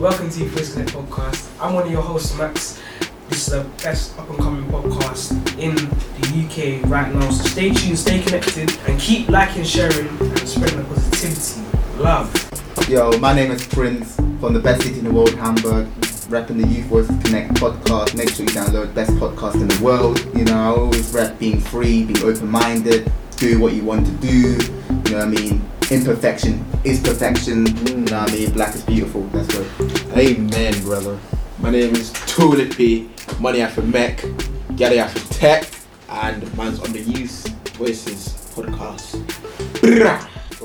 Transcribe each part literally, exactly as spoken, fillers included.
Welcome to Youth Voice Connect podcast. I'm one of your hosts, Max. This is the best up and coming podcast in the U K right now. So stay tuned, stay connected, and keep liking, sharing, and spreading the positivity, love. Yo, my name is Prince from the best city in the world, Hamburg. Repping the Youth Voice Connect podcast. Make sure you download best podcast in the world. You know, I always rep being free, being open-minded, do what you want to do. You know what I mean? Imperfection is perfection. You know what I mean? Black is beautiful. That's good. Amen, brother. My name is Tulip B. Money after Mech, Gally after Tech, and mine's on the Youth Voices podcast.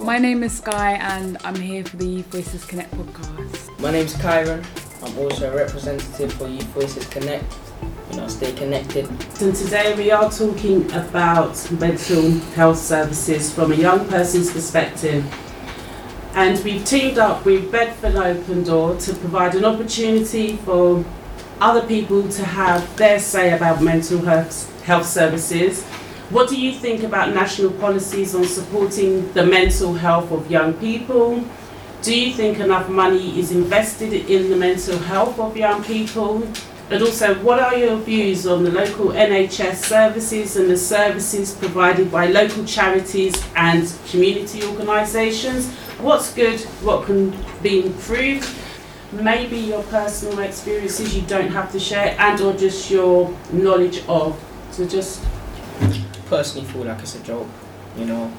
My name is Sky, and I'm here for the Youth Voices Connect podcast. My name's Kyron. I'm also a representative for Youth Voices Connect. You know, stay connected. And today we are talking about mental health services from a young person's perspective. And we've teamed up with Bedford Open Door to provide an opportunity for other people to have their say about mental health, health services. What do you think about national policies on supporting the mental health of young people? Do you think enough money is invested in the mental health of young people? And also, what are your views on the local N H S services and the services provided by local charities and community organisations? What's good? What can be improved? Maybe your personal experiences you don't have to share, and or just your knowledge of. So just... Personally feel like it's a joke, you know.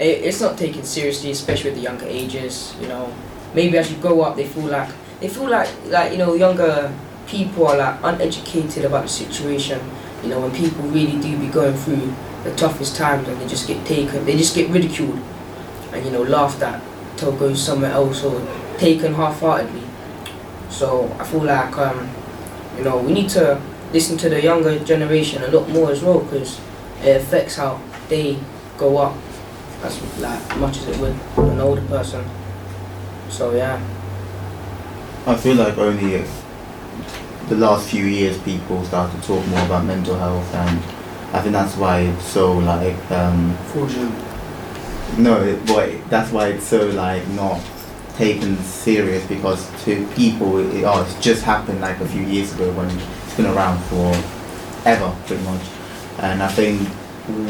It's not taken seriously, especially with the younger ages, you know. Maybe as you grow up, they feel like, they feel like, like you know, younger people are like uneducated about the situation, you know, when people really do be going through the toughest times and they just get taken, they just get ridiculed and, you know, laughed at till go somewhere else or taken half-heartedly. So I feel like, um, you know, we need to listen to the younger generation a lot more as well, because it affects how they go up. As like, much as it would an older person. So yeah. I feel like only if the last few years people start to talk more about mental health, and I think that's why it's so like um fortunate. No, it, boy, that's why it's so like not taken serious, because to people it, oh, it's just happened like a few years ago when it's been around for ever pretty much. And I think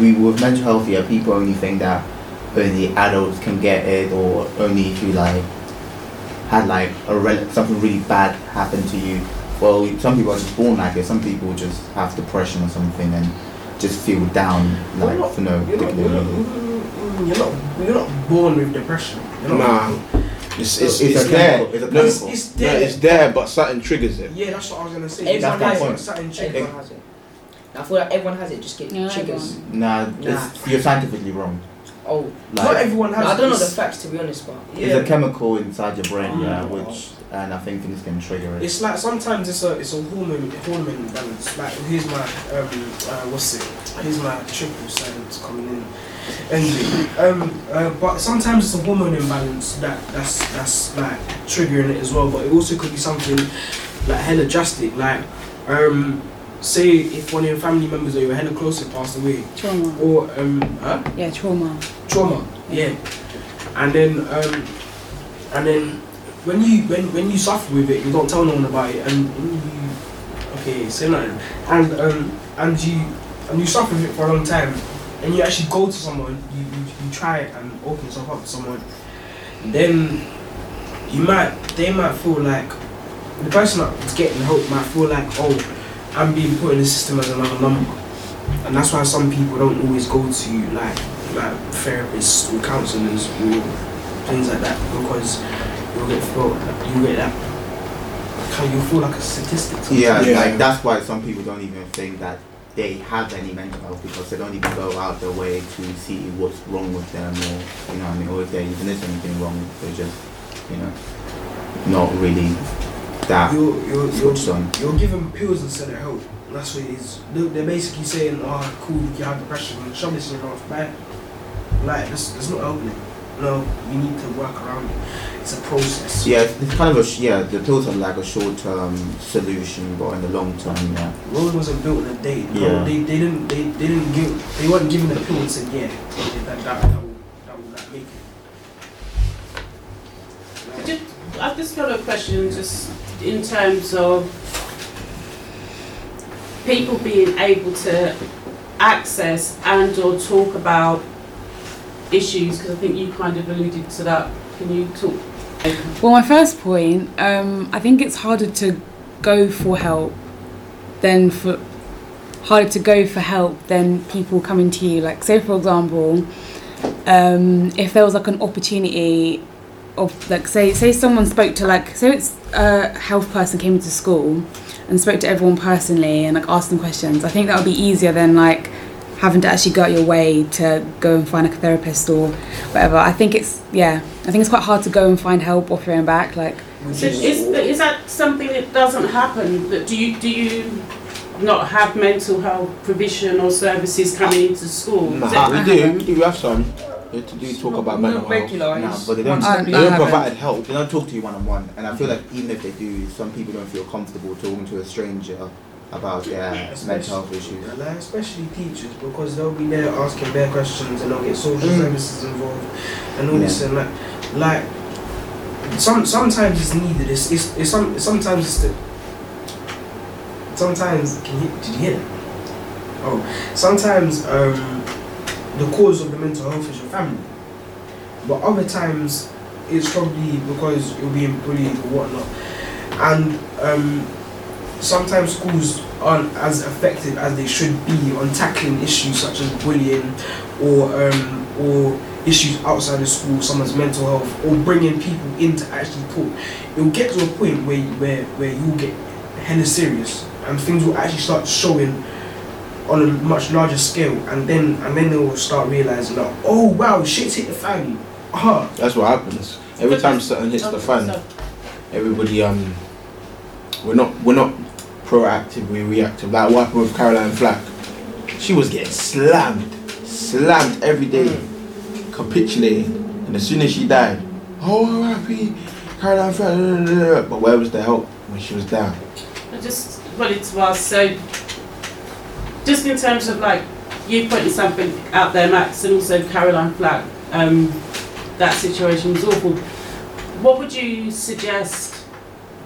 we with mental health, yeah, people only think that only adults can get it, or only if you like had like a rel- something really bad happen to you. Well, some people are just born like it. Some people just have depression or something and just feel down, like not, for no particular reason. You're not you're not born with depression. You're nah, it's it's, it's, it's there. It's, no, it's, it's there. No, it's there, but something triggers it. Yeah, that's what I was gonna say. Everyone that's has it. Something triggers it. it. I feel like everyone has it. Just get no, triggers. Nah, nah. You're scientifically wrong. Oh, like, not everyone has. No, I don't know the facts to be honest, but yeah. There's a chemical inside your brain, oh, yeah, which and I think things can trigger it. It's like sometimes it's a it's a hormone hormone imbalance. Like here's my um uh, what's it? Here's my triple science coming in. Anyway, um, uh, but sometimes it's a hormone imbalance that that's that's like triggering it as well. But it also could be something like hella drastic, like um. Say if one of your family members or your hella close passed away. Trauma. Or, um, huh? Yeah, trauma. Trauma, yeah. And then, um, and then when you when, when you suffer with it, you don't tell no one about it. And when you, okay, say nothing. And, um, and you and you suffer with it for a long time. And you actually go to someone, you, you, you try and open yourself up to someone. Then you might, they might feel like, the person that's getting help might feel like, oh, I'm being put in the system as another number, and that's why some people don't always go to like like therapists or counsellors or things like that, because you'll get felt you get that you feel like a statistic. Yeah, yeah, like that's why some people don't even think that they have any mental health, because they don't even go out their way to see what's wrong with them, or you know what I mean, or if there even is anything wrong, they're just you know not really. That you're, you're, you're, you're giving pills instead of help. That's what it is. They're basically saying, oh, cool, you have depression, shove this in your mouth, man. Like, that's, that's not helping it. No, you need to work around it. It's a process. Yeah, it's kind of a, yeah, the pills are like a short-term solution, but in the long term, yeah. Rome wasn't built in a day. No, yeah. They, they didn't, they, they didn't give, they weren't given a pill and said, yeah, that, that, that, that will, that will, that make it. Like, I've just got a question just in terms of people being able to access and or talk about issues, because I think you kind of alluded to that. Can you talk? Well, my first point, um, I think it's harder to go for help than for harder to go for help than people coming to you. Like, say for example, um, if there was like an opportunity of like say say someone spoke to like say it's a health person came into school and spoke to everyone personally and like asked them questions. I think that would be easier than like having to actually go out your way to go and find like a therapist or whatever. I think it's yeah. I think it's quite hard to go and find help off your own back. Like, so is is that something that doesn't happen? That do you do you not have mental health provision or services coming into school? Nah, we do. We do have some. To do talk about mental health, nah, but they don't, they don't provide help. They don't talk to you one on one, and I feel like even if they do, some people don't feel comfortable talking to a stranger about their yeah, mental health issues. Yeah, like especially teachers, because they'll be there asking their questions, and they'll get social mm. services involved, and all yeah. this and like, like some sometimes it's needed. It's it's, it's some sometimes it's the, sometimes can you did you hear that? Oh, sometimes um. the cause of the mental health is your family, but other times it's probably because you're being bullied or whatnot, and um, sometimes schools aren't as effective as they should be on tackling issues such as bullying or um, or issues outside of school, someone's mental health, or bringing people in to actually talk. It'll get to a point where where where you'll get hella serious and things will actually start showing on a much larger scale, and then and then they will start realising that, oh wow, shit's hit the fan. Uh-huh. That's what happens. Every time something hits the fan, everybody um we're not we're not proactive, we're reactive. Like what happened with Caroline Flack. She was getting slammed, slammed every day, capitulating, and as soon as she died, oh happy Caroline Flack, but where was the help when she was down? I just wanted to ask, so just in terms of like you putting something out there, Max, and also Caroline Flack, um, that situation was awful. What would you suggest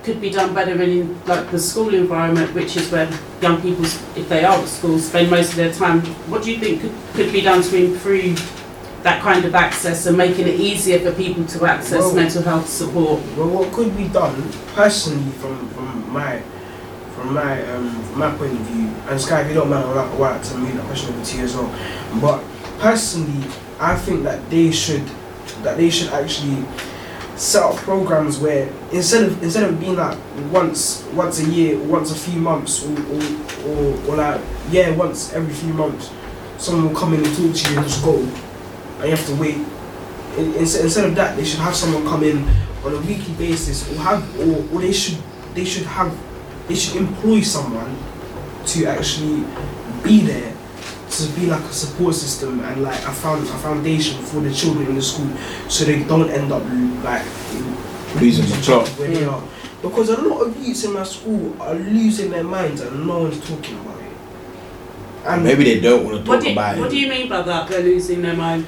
could be done better in like the school environment, which is where young people, if they are at school, spend most of their time? What do you think could, could be done to improve that kind of access and making it easier for people to access well, mental health support? Well, what could be done personally from, from my From my um, from my point of view, and Sky, if you don't mind, I'd like to move that question over to you as well. But personally, I think that they should that they should actually set up programs where instead of instead of being like once once a year, or once a few months, or or, or or like yeah, once every few months, someone will come in and talk to you and just go, and you have to wait. In, instead instead of that, they should have someone come in on a weekly basis, or have or, or they should they should have. They should employ someone to actually be there, to be like a support system and like a, found, a foundation for the children in the school, so they don't end up like losing the job where they are. Because a lot of youths in my school are losing their minds and no one's talking about it. And maybe they don't want to talk do, about what it. What do you mean by that? They're losing their minds.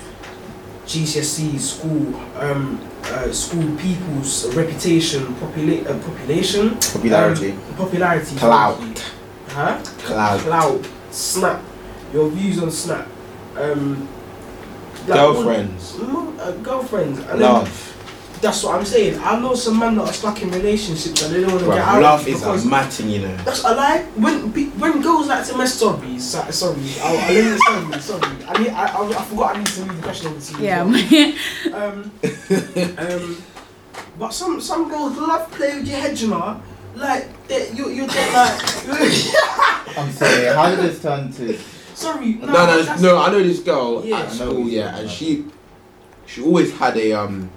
G C S E, school, um, uh, school people's reputation, popula- uh, population, popularity, um, popularity, clout, huh? Clout, clout, snap, your views on snap, um, like girlfriends, all, uh, girlfriends, and love. Then, that's what I'm saying. I know some men that are stuck in relationships and they don't want to get out. Love is a matting, you know. That's a lie. When when girls like to mess sorry, sorry, I, I didn't sorry, sorry. I, need, I, I I forgot I need to read the question over to you. Yeah. um, um, but some, some girls love playing with your head, you know. Like, you, you're dead, like... I'm sorry, how did this turn to... Sorry. No, no, no, no I know this girl yeah, at school, know, yeah, and she she always had a, um,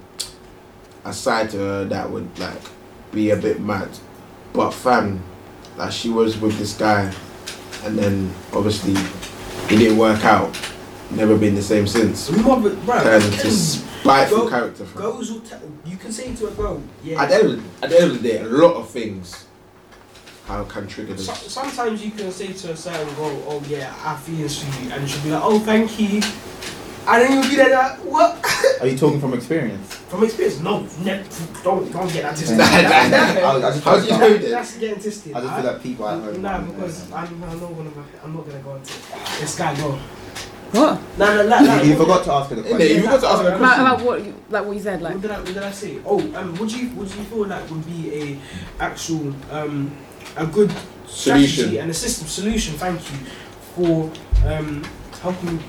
a side to her that would, like, be a bit mad. But, fam, like, she was with this guy, and then, obviously, it didn't work out. Never been the same since. Mother, right? Turns into spiteful character. Girls will t- you can say to a girl. Yeah. At the end, at the end of the day, a lot of things how can trigger this. So, sometimes you can say to a certain girl, "Oh yeah, I feel this for you," and she'll be like, "Oh, thank you," and then you'll be like, "What?" Are you talking from experience? From experience? No. Never, don't, don't get autistic. How do you know this? That's getting autistic. I just feel like people I know. Nah, because I know one of my... I'm not going to go into it. This guy, no. What? Nah, nah, nah, nah, you forgot to ask her the question. Yeah, you forgot to ask her the question. Like, like, what, you, like what you said, like... What did I, what did I say? Oh, um, what do you, what do you feel like would be a actual... um a good solution and a system solution, thank you, for um, helping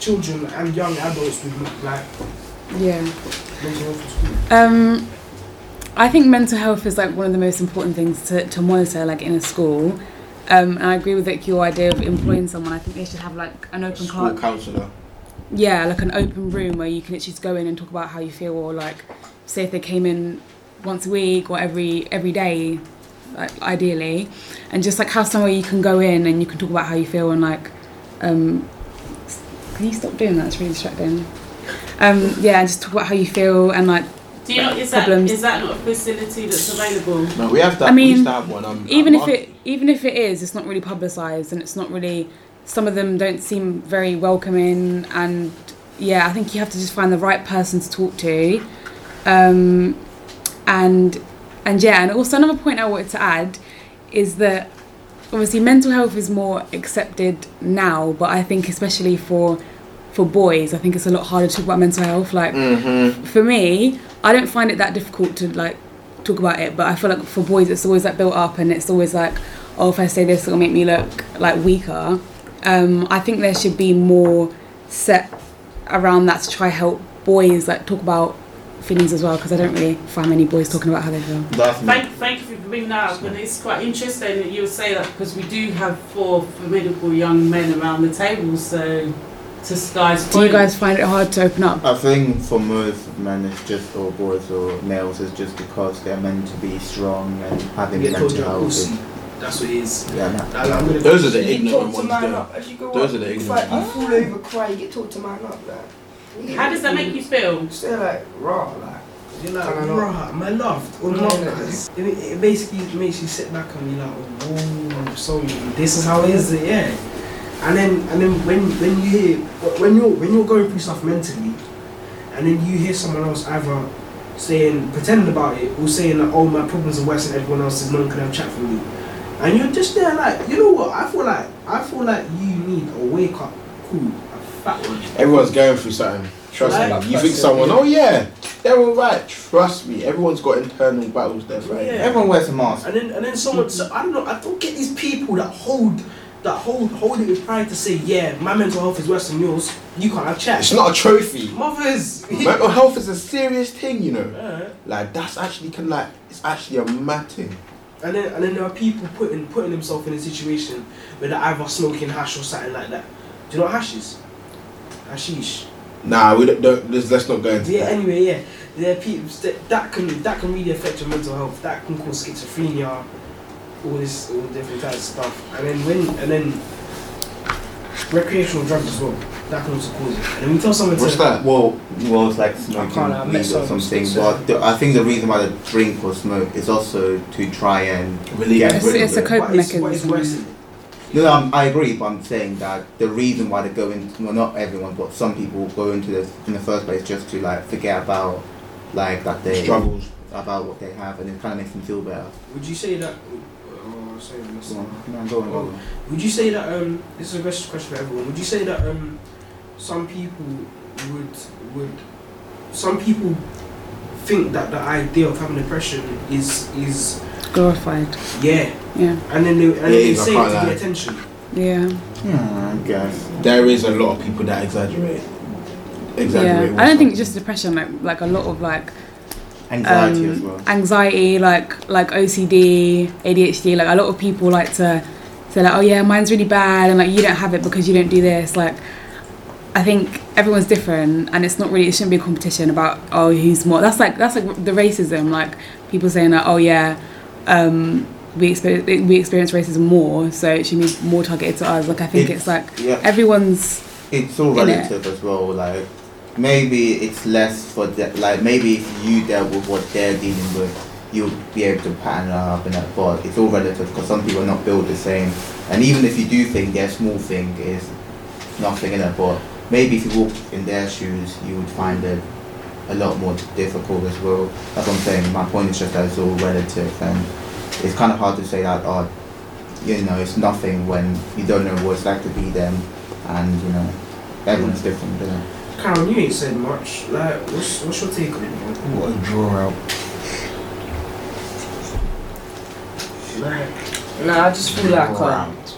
children and young adults with like yeah. mental health. Um, I think mental health is like one of the most important things to, to monitor, like in a school. Um, and I agree with like your idea of employing someone. I think they should have like an open school cart- counsellor. Yeah, like an open room where you can literally just go in and talk about how you feel, or like say if they came in once a week or every every day. Like, ideally, and just like have somewhere you can go in and you can talk about how you feel and like um can you stop doing that? It's really distracting. Um yeah, and just talk about how you feel and like do you know is problems. That is that not a facility that's available? No, we have to, I mean, we used to have one. I'm, even I'm, if I'm, it even if it is, it's not really publicised and it's not really, some of them don't seem very welcoming, and yeah, I think you have to just find the right person to talk to. Um and And yeah, and also another point I wanted to add is that obviously mental health is more accepted now, but I think especially for for boys, I think it's a lot harder to talk about mental health. Like mm-hmm. for me, I don't find it that difficult to like talk about it, but I feel like for boys it's always like built up and it's always like, oh, if I say this, it'll make me look like weaker. Um, I think there should be more set around that to try help boys like talk about feelings as well, because I don't really find many boys talking about how they feel. Thank, thank you for bringing that up, and it's quite interesting that you say that, because we do have four formidable young men around the table, so to Sky's point. Do you guys find it hard to open up? I think for most men it's just, or boys or males, it's just because they're meant to be strong and having mental health. That's what it is. Yeah, nah. Those are the ignorant ones though. Those are the ignorant ones. You fall over, cry, you get talked to man up there. How does that make you feel? Still like raw, like you're like raw, my love, or not. It, it basically makes you sit back and be like, oh, I'm sorry, this is how it is, yeah. And then, and then when when you hear when you're when you're going through stuff mentally, and then you hear someone else either saying pretending about it or saying that, oh, my problems are worse than everyone else's, no one can have a chat for me, and you're just there like, you know what? I feel like I feel like you need a wake up call. Everyone's going through something. Trust like, me. You think someone, oh yeah, they're all right. Trust me. Everyone's got internal battles they're fighting. Yeah. Everyone wears a mask. And then and then someone, so, I don't know. I don't get these people that hold that hold hold it with pride to say, yeah, my mental health is worse than yours. You can't have chat. It's not a trophy. Mothers. Mental health is a serious thing, you know. Yeah. Like that's actually can like it's actually a mad thing. And then and then there are people putting putting themselves in a situation where they're either smoking hash or something like that. Do you know what hash is? Hashish. Nah, we don't, don't let's, let's not go into yeah, that. Yeah, anyway, yeah. There are people that, that can that can really affect your mental health. That can cause schizophrenia, all this, all different types of stuff. And then when and then recreational drugs as well. That can also cause it. And then we tell someone. What's to, that? Well, well, it's like smoking or something. But well, I think the reason why they drink or smoke is also to try and really get rid of it. It's a coping mechanism. No, no I'm, I agree, but I'm saying that the reason why they go into, well, not everyone, but some people go into this in the first place just to like forget about like that they struggles about what they have, and it kind of makes them feel better. Would you say that? Oh, sorry, go on. No, go on, go on. Would you say that? Um, this is a best question for everyone. Would you say that um, some people would would some people think that the idea of having depression is is glorified? Yeah. Yeah. And then they, and then they say to get attention. Yeah. Yeah, I guess. There is a lot of people that exaggerate. Exaggerate. Yeah. I don't think just depression, like like a lot of like anxiety um, as well. Anxiety, like like O C D, A D H D, like a lot of people like to say like, oh yeah, mine's really bad, and like you don't have it because you don't do this. Like I think everyone's different, and it's not really, it shouldn't be a competition about, oh, who's more. That's like that's like the racism, like people saying that, oh yeah, um we experience we experience racism more, so it should be more targeted to us. Like I think it's, it's like yeah. everyone's. It's all relative it. as well. Like maybe it's less for that. De- like maybe if you deal with what they're dealing with, you'll be able to pattern it up and that. But it's all relative, because some people are not built the same. And even if you do think their small thing is nothing in it, but maybe if you walk in their shoes, you would find it a lot more difficult as well. That's what I'm saying. My point is just that it's all relative, and it's kind of hard to say that, oh, you know, it's nothing when you don't know what it's like to be them, and you know, everyone's different, isn't it? Karen, you ain't said much. Like, what's what's your take on it? What a draw out. Like, nah, I just feel like, um, as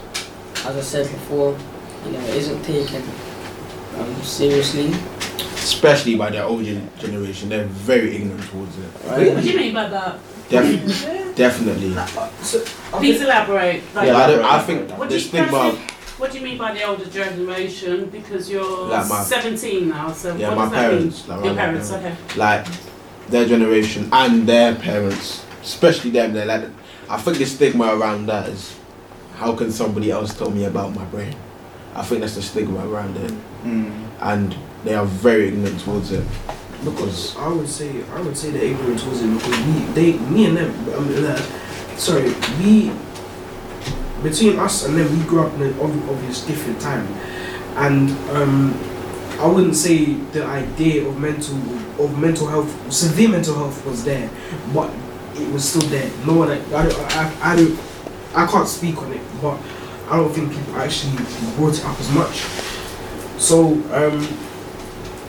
I said before, you know, it isn't taken um, seriously. Especially by their older generation, they're very ignorant towards it. Right? What do you mean by that? Def- yeah. Definitely. Like, so, please elaborate. Like, yeah, I don't. I think what this thing about. What do you mean by the older generation? Because you're like my, seventeen now, so yeah, what my does that parents, mean? Like Your parents, parents, okay. Like, their generation and their parents, especially them, they're like, I think the stigma around that is, how can somebody else tell me about my brain? I think that's the stigma around it. Mm. And they are very ignorant towards it. Because I would say, I would say they're ignorant towards it because we, they, me and them, I mean, uh, sorry, we... between us and them, we grew up in an obvious different time, and um, I wouldn't say the idea of mental of mental health, severe mental health, was there, but it was still there. No one, I I don't, I, I, don't, I can't speak on it, but I don't think people actually brought it up as much. So, um,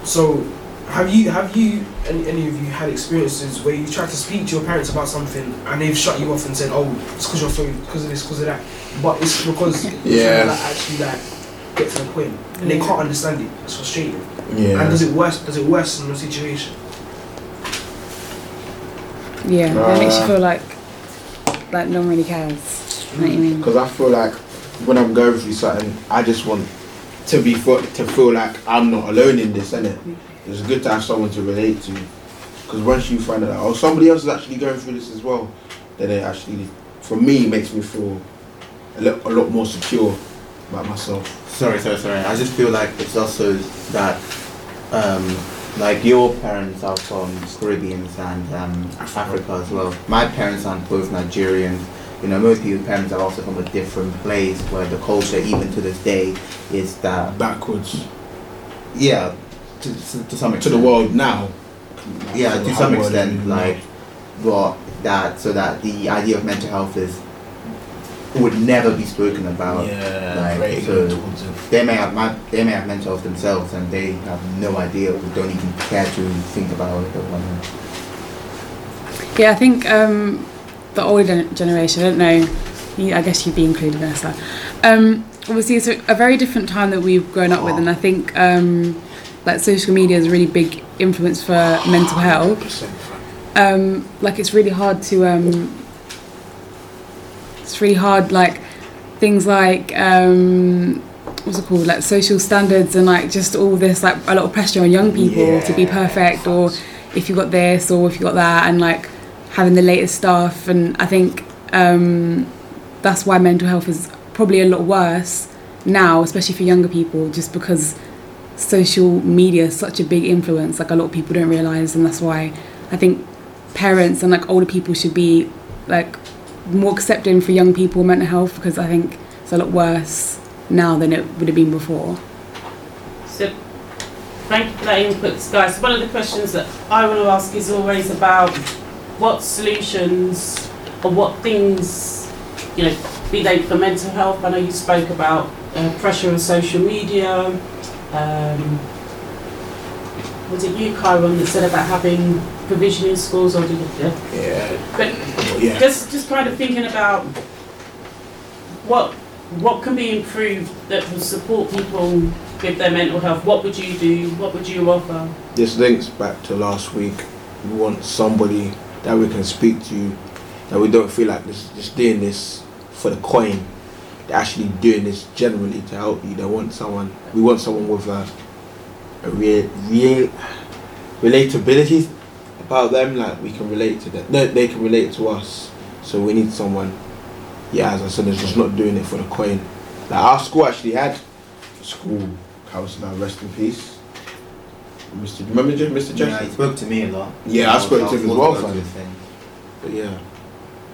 so have you have you any, any of you had experiences where you tried to speak to your parents about something and they've shut you off and said, "Oh, it's because you're sorry, because of this, because of that," but it's because yeah, that actually like get to the point and they can't understand it. It's frustrating. Yeah. And does it worse? Does it worsen your situation? Yeah, uh, that makes you feel like like no one really cares. You know what I mean? Because I feel like when I'm going through something, I just want to be fo- to feel like I'm not alone in this, innit? It's good to have someone to relate to, because once you find out, oh, somebody else is actually going through this as well, then it actually, for me, makes me feel a lot, a lot more secure about myself. Sorry, sorry, sorry. I just feel like it's also that, um, like your parents are from Caribbean and um, Africa as well. My parents are both Nigerian. You know, most people's parents are also from a different place where the culture, even to this day, is that backwards. Yeah. To, to, to some extent. To the world now. Yeah, to some extent, like, what that, so that the idea of mental health is, would never be spoken about. Yeah, like, so they may have my, they may have mental health themselves and they have no idea, or don't even care to think about it or whatnot. Yeah, I think um, the older generation, I don't know, you, I guess you'd be included in that. Um, obviously, it's a, a very different time that we've grown up oh. with, and I think. Um, Like social media is a really big influence for mental health. Um, like it's really hard to, um, it's really hard. Like things like um, what's it called? Like social standards and like just all this like a lot of pressure on young people yeah. to be perfect, or if you got this or if you got that, and like having the latest stuff. And I think um, that's why mental health is probably a lot worse now, especially for younger people, just because. Social media is such a big influence, like a lot of people don't realise, and that's why I think parents and like older people should be like more accepting for young people mental health, because I think it's a lot worse now than it would have been before. So thank you for that input, guys. One of the questions that I want to ask is always about what solutions or what things, you know, be they for mental health. I know you spoke about uh, pressure on social media. Um, was it you, Chiron, that said about having provision in schools, or did it? Yeah. yeah. But yeah. just, just kind of thinking about what what can be improved that will support people with their mental health. What would you do? What would you offer? This links back to last week. We want somebody that we can speak to, that we don't feel like this just doing this for the coin. Actually doing this generally to help you. They want someone. We want someone with a, a real, real relatability about them. Like we can relate to them. No, they can relate to us. So we need someone. Yeah, as I said, it's just not doing it for the coin. Like our school actually had a school counselor. Rest in peace, Mister Remember Mister Jeffrey? Yeah, he spoke to me a lot. Yeah, yeah I spoke to him as well. Kind of thing. But yeah,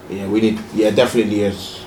yeah, we need. Yeah, definitely yes.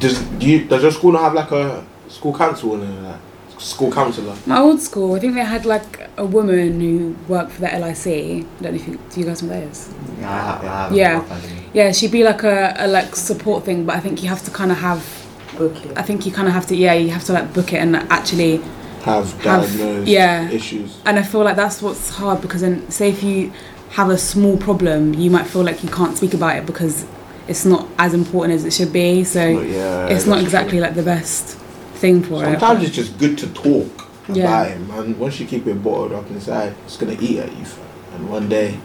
Does do you, does your school not have like a school council and like that? school counsellor? My old school, I think they had like a woman who worked for the L I C. I don't know if you, do you guys know those? Yeah, I have. I have yeah. yeah, she'd be like a, a like support thing, but I think you have to kind of have. Book it. I think you kind of have to. Yeah, you have to like book it and actually have diagnosed yeah. issues. And I feel like that's what's hard, because then say if you have a small problem, you might feel like you can't speak about it because it's not as important as it should be. So well, yeah, it's not exactly true. Like the best thing for Sometimes it. Sometimes it's just good to talk yeah. about it, man. Once you keep it bottled up inside, it's gonna eat at you, fam. And one day,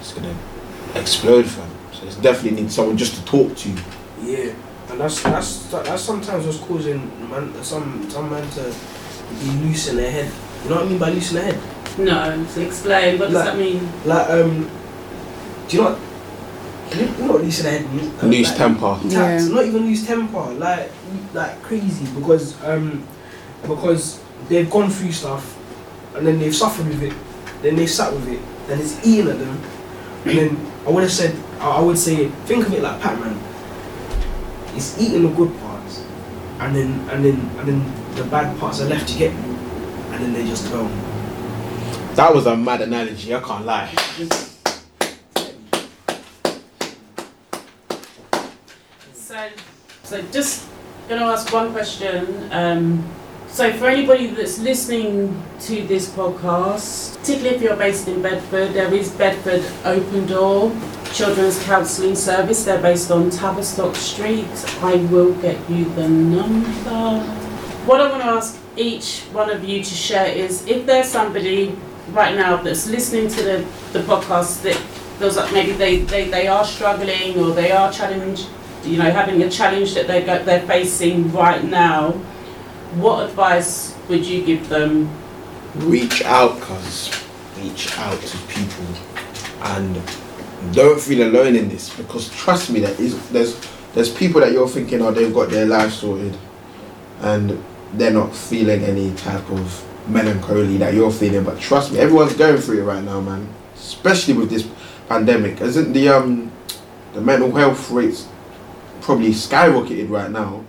it's gonna explode, fam. So it's definitely need someone just to talk to you. Yeah, and that's that's that's sometimes what's causing man, some some man to be loose in their head. You know what I mean by loose in their head? No, so explain. What like, does that mean? Like um, do you know? What, Not lose their head, lose like, temper. Yeah. Not even lose temper, like like crazy, because um because they've gone through stuff and then they've suffered with it, then they've sat with it, then it's eating at them, and then I would have said I would say think of it like Pac-Man. It's eating the good parts, and then and then and then the bad parts are left to get, and then they just go. That was a mad analogy. I can't lie. So, so just going to ask one question. Um, so for anybody that's listening to this podcast, particularly if you're based in Bedford, there is Bedford Open Door Children's Counselling Service. They're based on Tavistock Street. I will get you the number. What I want to ask each one of you to share is, if there's somebody right now that's listening to the, the podcast that feels like maybe they, they, they are struggling or they are challenged, you know, having a challenge that they go, they're facing right now, what advice would you give them? Reach out, cuz. Reach out to people. And don't feel alone in this, because trust me, there is, there's there's people that you're thinking, oh, they've got their life sorted, and they're not feeling any type of melancholy that you're feeling. But trust me, everyone's going through it right now, man. Especially with this pandemic. Isn't the um the mental health rates probably skyrocketed right now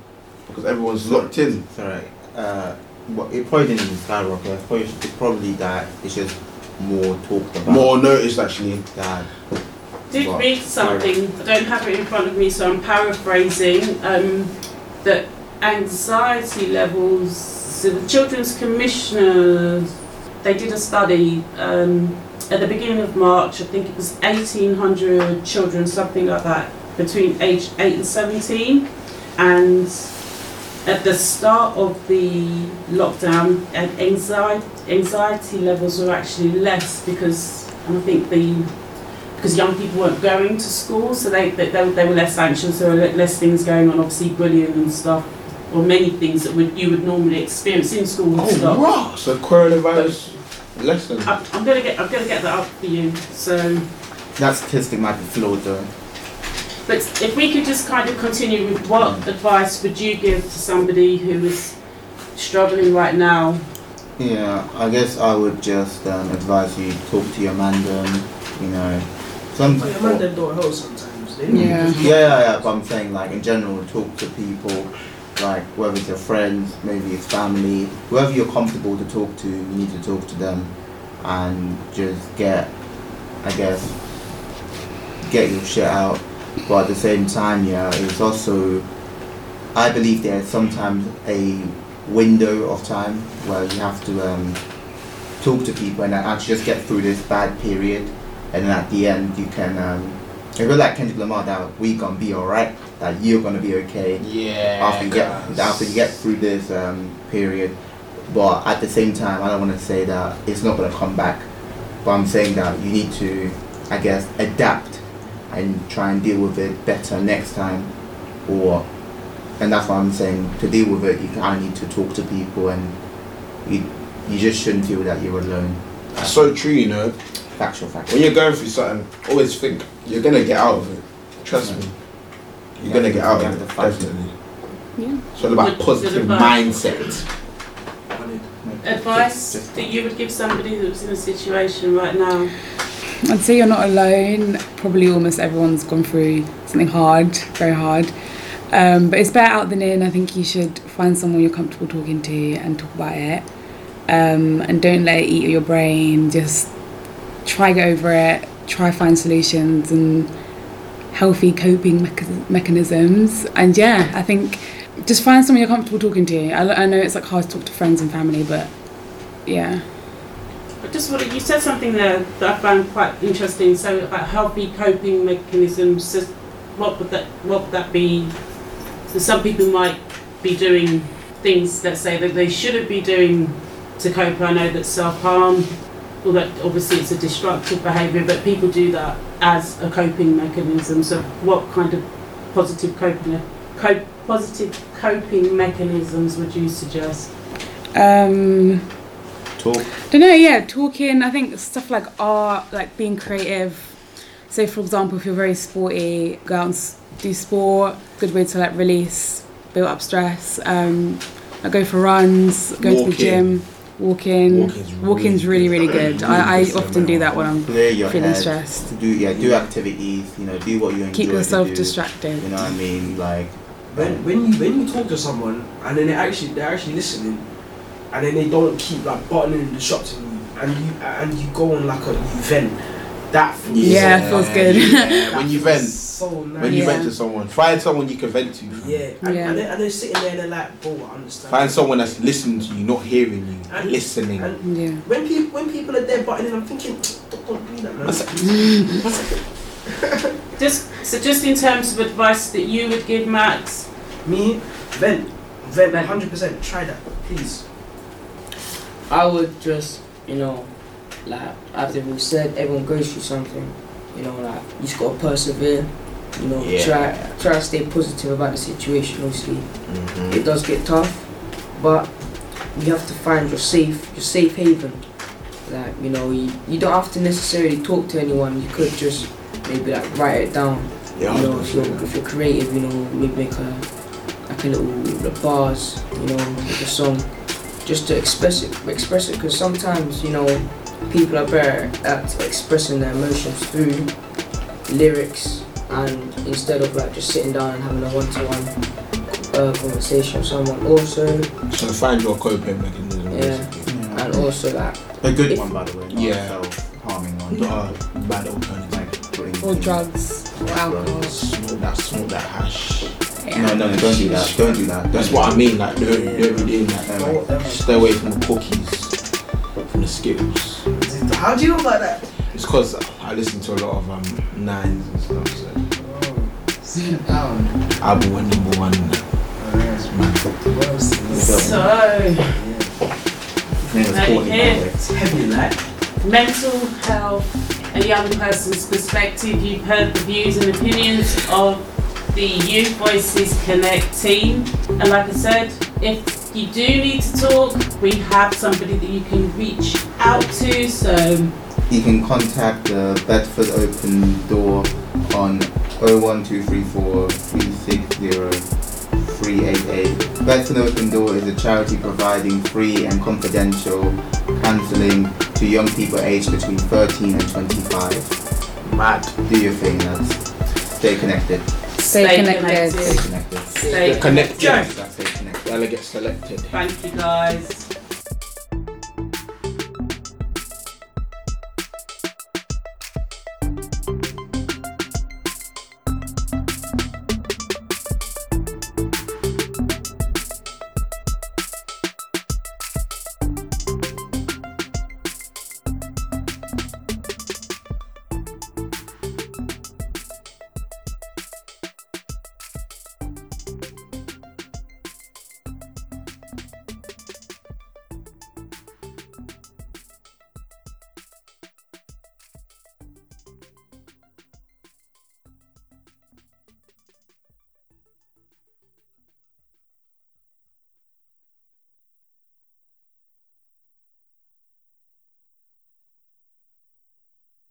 because everyone's locked in? Sorry, uh, well, it probably didn't even skyrocket. It's probably, it's probably that it's just more talked about, more noticed actually. That did but, read something. I don't have it in front of me, so I'm paraphrasing. Um, that anxiety levels. So the Children's Commissioner, they did a study um, at the beginning of March. I think it was eighteen hundred children, something like that, between age eight and seventeen, and at the start of the lockdown, and anxiety anxiety levels were actually less because, and I think the because young people weren't going to school, so they they, they were less anxious. There were less things going on, obviously bullying and stuff, or many things that would you would normally experience in school and oh, stuff. Wow. So coronavirus but less than. I, I'm gonna get I'm gonna get that up for you. So that statistic might be flawed though. But if we could just kind of continue with what advice would you give to somebody who is struggling right now? Yeah, I guess I would just um, advise you to talk to your mandem, you know. Some your mandem don't help sometimes, do you? Yeah. yeah, yeah, yeah, but I'm saying like in general, talk to people, like whether it's your friends, maybe it's family, whoever you're comfortable to talk to, you need to talk to them and just get, I guess, get your shit out. But at the same time, yeah, it's also, I believe there's sometimes a window of time where you have to um, talk to people and actually just get through this bad period. And then at the end, you can, um, if you're like Kendrick Lamar, that we're going to be all right, that you're going to be okay. Yeah. After you, get, after you get through this um, period. But at the same time, I don't want to say that it's not going to come back. But I'm saying that you need to, I guess, adapt and try and deal with it better next time, or and that's why I'm saying to deal with it you kind of need to talk to people, and you you just shouldn't feel that you're alone. That's so true, you know. Factual fact. When you're going through something, always think you're gonna get out of it. Trust yeah. me, you're yeah, gonna get out of it. Definitely. Yeah. It's all about positive mindset. Advice just, just that you would give somebody that's in a situation right now. I'd say you're not alone. Probably almost everyone's gone through something hard, very hard. Um, but it's better out than in. I think you should find someone you're comfortable talking to and talk about it. Um, and don't let it eat your brain. Just try get over it. Try find solutions and healthy coping mecha- mechanisms. And yeah, I think just find someone you're comfortable talking to. I, I know it's like hard to talk to friends and family, but yeah. I just wanted, you said something there that I found quite interesting. So about healthy coping mechanisms. What would that? What would that be? So some people might be doing things, let's say, that they shouldn't be doing to cope. I know that self-harm, well, that obviously it's a destructive behaviour, but people do that as a coping mechanism. So what kind of positive coping, cope, positive coping mechanisms would you suggest? Um, Talk. I don't know, yeah, talking. I think stuff like art, like being creative. So, for example, if you're very sporty, go out and do sport. Good way to like release, build up stress. Um, I go for runs, go walking. to the gym, walking. Walking's, Walking's really, really good. good. I, I often do that when I'm feeling head. stressed. Do yeah, do activities. You know, do what you enjoy. Keep yourself to do. distracted. You know what I mean? Like when when you when you talk to someone and then they actually they're actually listening, and then they don't keep like buttoning and disrupting you, and you and you go on like an event. That feels yeah, yeah, feels good. Yeah. When you vent, so nice. when you yeah. vent to someone, find someone you can vent to. Yeah, and, yeah. and, they're, and they're sitting there and they're like, "Oh, I understand." Find someone that's listening to you, not hearing you, and, listening. And yeah. When people when people are there butting in, I'm thinking, don't, don't do that, man. That's like, that's like, just so, just in terms of advice that you would give, Max, me, vent, vent, one hundred percent. Try that, please. I would just, you know. Like, as we said, everyone goes through something, you know, like, you just got to persevere, you know, yeah. try try to stay positive about the situation, obviously. Mm-hmm. It does get tough, but you have to find your safe, your safe haven. Like, you know, you, you don't have to necessarily talk to anyone, you could just maybe, like, write it down. Yeah, you know, if you're, if you're creative, you know, maybe make a, like a little, little bars, you know, like a song, just to express it, express it, because sometimes, you know, people are better at expressing their emotions through lyrics, and instead of like just sitting down and having a one-to-one uh, conversation with someone. Also, so find your coping mechanism. Yeah, yeah. And also like a good one, by the way. Yeah, harming one. Yeah. Bad alternative. Or drugs. Or alcohol. Smoke that. Smoke that hash. Yeah. No, no, don't do that. Don't do that. That's what I mean. Like, don't be doing that. Like, stay away from the cookies. From the Skittles. How do you know about that? It's because I listen to a lot of um, nines and stuff. So. Oh, sit down. I'll be one number one. Oh, yes, man. Well, so, yeah. It's heavy, like. Mental health, a young person's perspective. You've heard the views and opinions of the Youth Voices Connect team. And like I said, if you do need to talk, we have somebody that you can reach out to, so... You can contact the Bedford Open Door on oh one two three four three six oh three eight eight. Bedford Open Door is a charity providing free and confidential counselling to young people aged between thirteen and twenty-five. Mad. Do your thing, lads. Stay connected. Stay, Stay connected. connected. Stay connected. Stay connected. Stay connected. Stay connected. Delegate selected. Thank you guys.